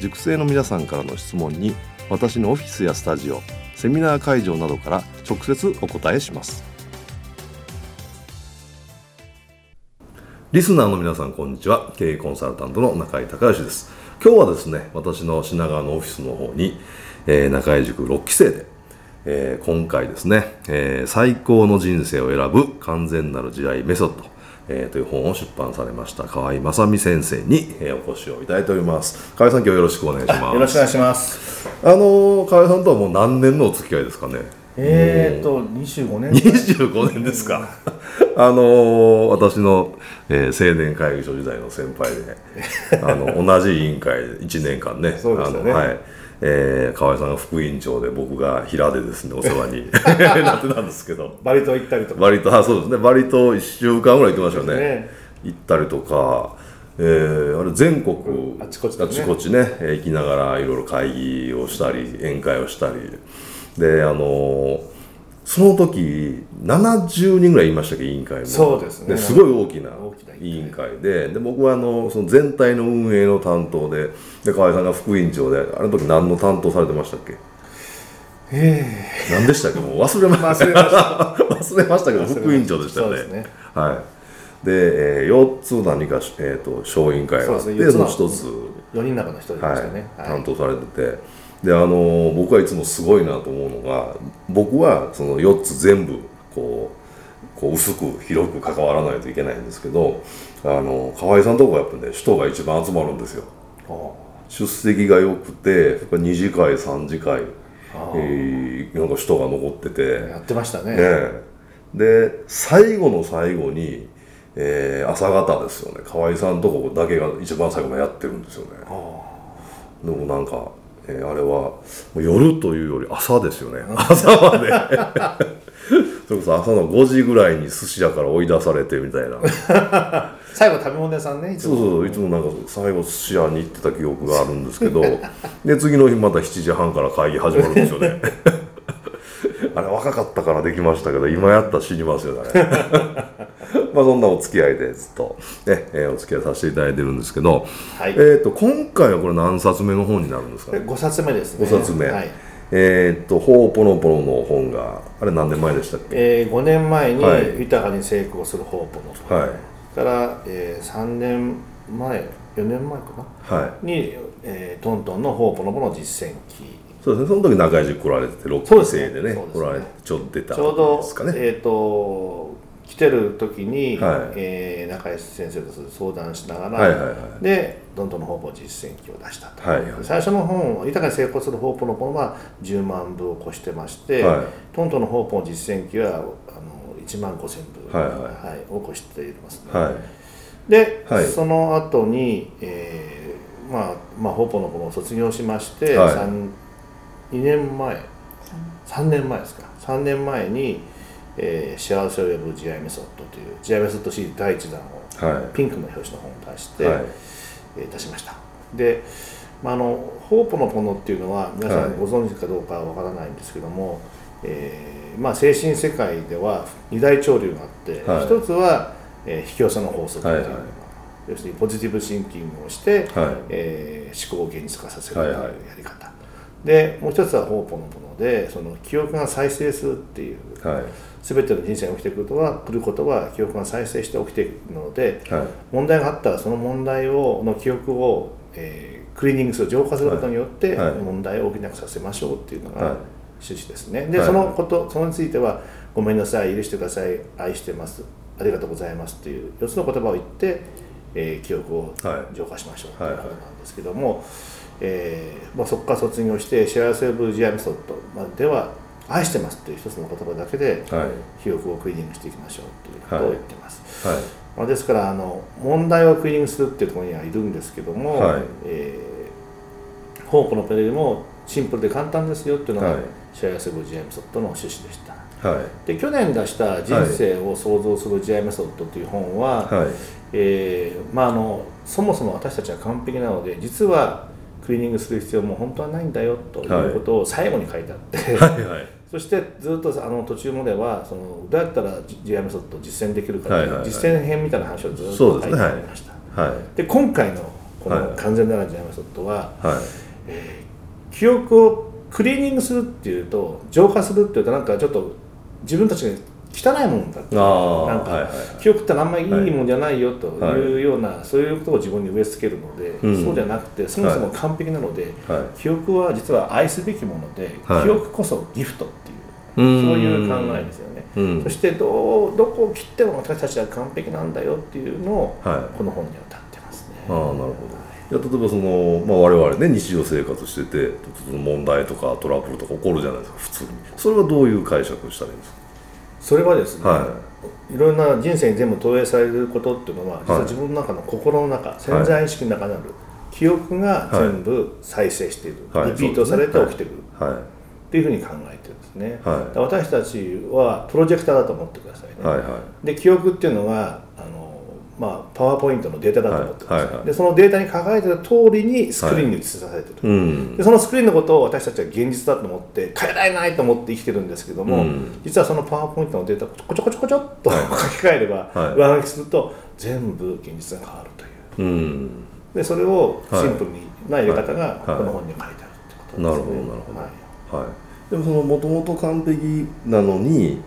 塾生の皆さんからの質問に私のオフィスやスタジオ、セミナー会場などから直接お答えします。リスナーの皆さんこんにちは、経営コンサルタントの中井孝義です。今日はですね、私の品川のオフィスの方に、中井塾6期生で、今回ですね、最高の人生を選ぶ完全なる地雷メソッドという本を出版されました河合雅美先生にお越しをいただいております。河合さん、今日よろしくお願いします。よろしくお願いします。河合さんとはもう何年のお付き合いですかね。25年ですか。私の、青年会議所時代の先輩で同じ委員会で1年間 ね、 そうですね、はい、河合さんが副委員長で僕が平でですね、お世話になってたんですけどバリ島行ったりとか、そうですね、バリ島1週間ぐらい行ってましたよ ね行ったりとか、あれ全国あちこちね、行きながらいろいろ会議をしたり宴会をしたりで、その時70人ぐらいいましたっけ、委員会も。そうですね、ですごい大きな委員会で、で僕はその全体の運営の担当で、河合さんが副委員長で、あの時何の担当されてましたっけ。何でしたっけ、もう忘れましたけど副委員長でしたよね。そうですね、はい。で、4つ何か、小委員会があって、その1つ4人の中の1人でしたね、はい、担当されてて、で僕はいつもすごいなと思うのが、僕はその4つ全部こう薄く広く関わらないといけないんですけど、河合さんのとこはやっぱね、人が一番集まるんですよ。出席が良くて、2次会3次会、なんか人が残っててやってました ね。で最後の最後に、朝方ですよね、河合さんのとこだけが一番最後までやってるんですよね。でもなんかあれは夜というより朝ですよね。朝までそれこそ朝の5時ぐらいに寿司屋から追い出されてみたいな最後食べ物屋さんね、いつもそういつもなんか最後寿司屋に行ってた記憶があるんですけどで次の日また7時半から会議始まるんですよねあれ若かったからできましたけど、今やったら死にますよねまあそんなお付き合いでずっと、ね、お付き合いさせていただいてるんですけど、はい、今回はこれ何冊目の本になるんですかね。5冊目ですね。5冊目、はい、ホーポノポノの本があれ何年前でしたっけ。5年前に豊かに成功するホーポノと、はい、から、3年前4年前かな、はい、に、トントンのホーポノポノ実践記。そうですね、その時中井塾来られてて、6期生で ね来られてちょっと出たんですかね。ちょうど、来てる時に、はい、中井先生と相談しながら、はいはいはい、でどんどんの方法実践記を出したと、はいはい、最初の本豊かに成功する方法の本は10万部を超してまして、はい、トントンの方法実践記は1万5千部、はいはいはい、を超しています、ね、はい、で、はい、その後に、方法の本を卒業しまして、はい、3年前に、幸せを呼ぶ地雷メソッドという地雷メソッドシリーズ第1弾を、はい、ピンクの表紙の本を出して、はい、出しました。で、ホーポノポノっていうのは皆さんご存知かどうかはわからないんですけども、はい、精神世界では2大潮流があって、はい、1つは、引き寄せの法則というのが、はいはい、要するにポジティブシンキングをして、はい、思考を現実化させるというやり方、はいはい、でもう一つはホーポノポノで、その記憶が再生するっていう、はい、全ての人生が起きてくることは記憶が再生して起きていくので、はい、問題があったらその問題の記憶を、クリーニング水を浄化することによって問題を大きなくさせましょうっていうのが趣旨ですね、はい、で、はい、そのについてはごめんなさい、許してください、愛してます、ありがとうございますという4つの言葉を言って、記憶を浄化しましょうということなんですけども、はいはい、そこから卒業して幸せオブジアメソッドまでは愛してますという一つの言葉だけで、記憶をクリーニングしていきましょうということを言ってます、はいはい、まあ、ですから問題をクリーニングするっていうところにはいるんですけども、はい、方向のペレでもシンプルで簡単ですよっていうのが、はい、幸せオブジアメソッドの趣旨でした、はい、で去年出した人生を創造するジアメソッドという本は、はい、そもそも私たちは完璧なので実はクリーニングする必要も本当はないんだよということを最後に書いてあって、はいはい、そしてずっと途中まではどうやったらジアメソッドを実践できるかという、はいはいはい、実践編みたいな話をずっと書いてありました で、ね、はい、で今回のこの完全なるジアメソッドは、はいはい、記憶をクリーニングするっていうと浄化するっていうとなんかちょっと自分たちが汚いものだってなんか、はいはい、記憶ってあんまりいいもんじゃないよというような、はい、そういうことを自分に植え付けるので、うん、そうじゃなくてそもそも完璧なので、はい、記憶は実は愛すべきもので、はい、記憶こそギフトっていう、はい、そういう考えですよね、うん、そしてどこを切っても私たちは完璧なんだよっていうのを、はい、この本には立ってますね。あ、なるほど。例えば我々ね、日常生活してて問題とかトラブルとか起こるじゃないですか、普通に。それはどういう解釈をしたらいいんですか？それはですね、はい、いろんな人生に全部投影されることっていうのは実は自分の中の心の中、はい、潜在意識の中にある記憶が全部再生している、はい、リピートされて起きてくる、はいはい、っていうふうに考えてるんですね、はい、私たちはプロジェクターだと思ってくださいね、はいはい、で記憶っていうのがパワーポイントのデータだと思ってください、はいはい、でそのデータに書かれてる通りにスクリーンに映されてる、はい、うん、でそのスクリーンのことを私たちは現実だと思って変えられないと思って生きてるんですけども、うん、実はそのパワーポイントのデータをこちょこちょこちょっと書き換えれば、はい、上書きすると全部現実が変わるという、うん、でそれをシンプルな入れ方がこの本に書いてあるってことですね、はいはい、なるほどなるほど、はいはい、でももともと完璧なのに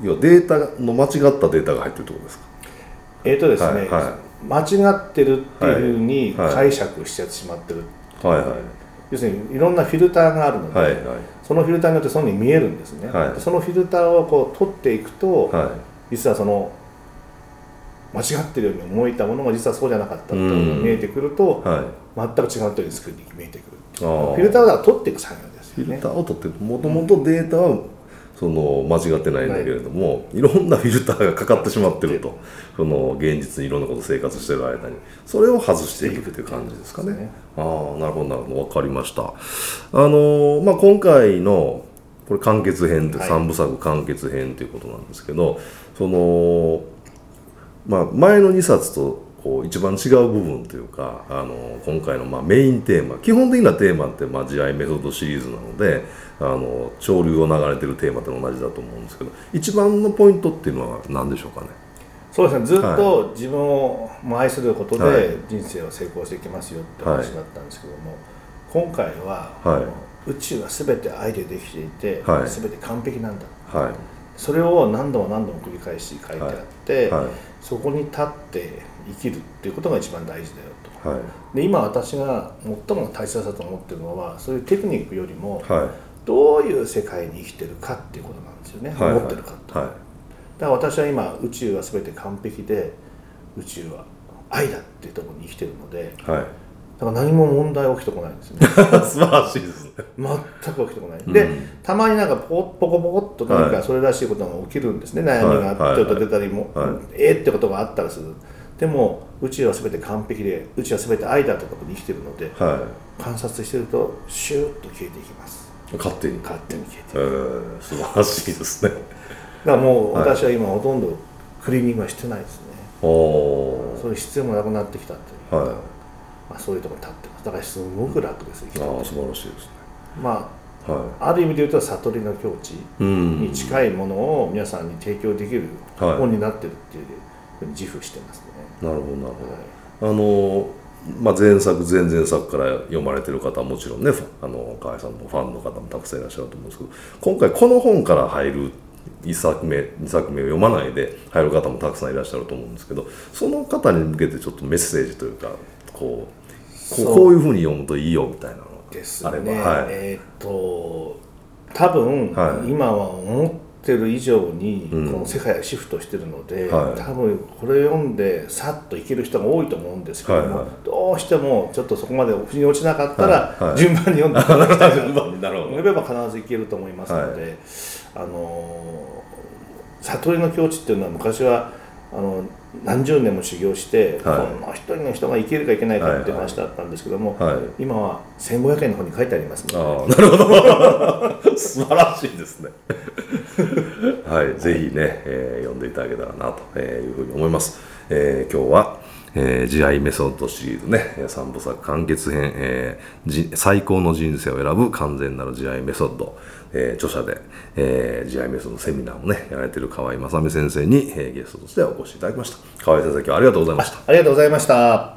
要はデータの間違ったデータが入ってるってことですか？ですね、はいはい、間違ってるっていうふうに解釈してしまってる、はいはい、要するにいろんなフィルターがあるので、はいはい、そのフィルターによってそういうふうに見えるんですね、はい、そのフィルターを取っていくと、はい、実は間違ってるように思えたものが実はそうじゃなかったと見えてくると、はい、全く違うというスクリーンに見えてくる。フィルターは取っていく作業ですよね。フィルターを取っていく、もともとデータは、うん、間違ってないんだけれども、はい、いろんなフィルターがかかってしまってると、現実にいろんなこと生活してる間にそれを外していくっていう感じですかね。ああ、なるほどなるほど、分かりました。今回のこれ完結編って、はい、3部作完結編ということなんですけど、前の2冊と一番違う部分というか、今回のメインテーマ、基本的なテーマってジアメソッドシリーズなので、潮流を流れてるテーマって同じだと思うんですけど、一番のポイントっていうのは何でしょうかね？そうですね、ずっと自分を愛することで人生を成功していきますよって話だったんですけども、はい、今回は、はい、宇宙は全て愛でできていて、はい、全て完璧なんだ、はい、それを何度も何度も繰り返し書いてあって、はいはい、そこに立って生きるっていうことが一番大事だよと、はい、で今私が最も大切だと思ってるのはそういうテクニックよりも、はい、どういう世界に生きてるかっていうことなんですよね、はい、思ってるかと、はい、だから私は今宇宙は全て完璧で宇宙は愛だっていうところに生きてるので、はい、だから何も問題起きてこないんですね。素晴らしいですね。全く起きてこない、うん、でたまになんかポコポコっと何かそれらしいことが起きるんですね、はい、悩みがちょっと出たりも、はいはいはい、ってことがあったらする。でも宇宙は全て完璧で宇宙は全て愛だとかに生きてるので、はい、観察してるとシューッと消えていきます。勝手に消えていく、素晴らしいですね。だからもう私は今ほとんどクリーニングはしてないですね、はい、そういう必要もなくなってきたという、はい、そういうところに立ってます。だからすごく楽です、生きてる。素晴らしいですね。はい、ある意味で言うと悟りの境地に近いものを皆さんに提供できる本になってるっていう、はい、自負してますね。なるほどなるほど、はい、前作前々作から読まれてる方はもちろんね、河合さんのファンの方もたくさんいらっしゃると思うんですけど、今回この本から入る1作目2作目を読まないで入る方もたくさんいらっしゃると思うんですけど、その方に向けてちょっとメッセージというかこういう風に読むといいよみたいなのです、ね、あれば、はい、多分、はい、今は思ってる以上に、うん、この世界がシフトしてるので、はい、多分これ読んでさっといける人が多いと思うんですけども、はいはい、どうしてもちょっとそこまで腑に落ちなかったら、はいはい、順番に読んでいただきたい順番に読めば必ずいけると思いますので、はい、悟りの境地っていうのは昔は何十年も修行して、はい、この一人の人が生きるかいけないかって話だったんですけども、はいはい、今は1500円の方に書いてありますので、ね、なるほど素晴らしいですね、はい、ぜひね、読んでいただけたらなというふうに思います、今日は、慈愛メソッドシリーズね3部作完結編、最高の人生を選ぶ完全なる慈愛メソッド、著者で、慈愛メソッドのセミナーをねやられている河合雅美先生に、ゲストとしてお越しいただきました。河合先生、今日はありがとうございました。ありがとうございました。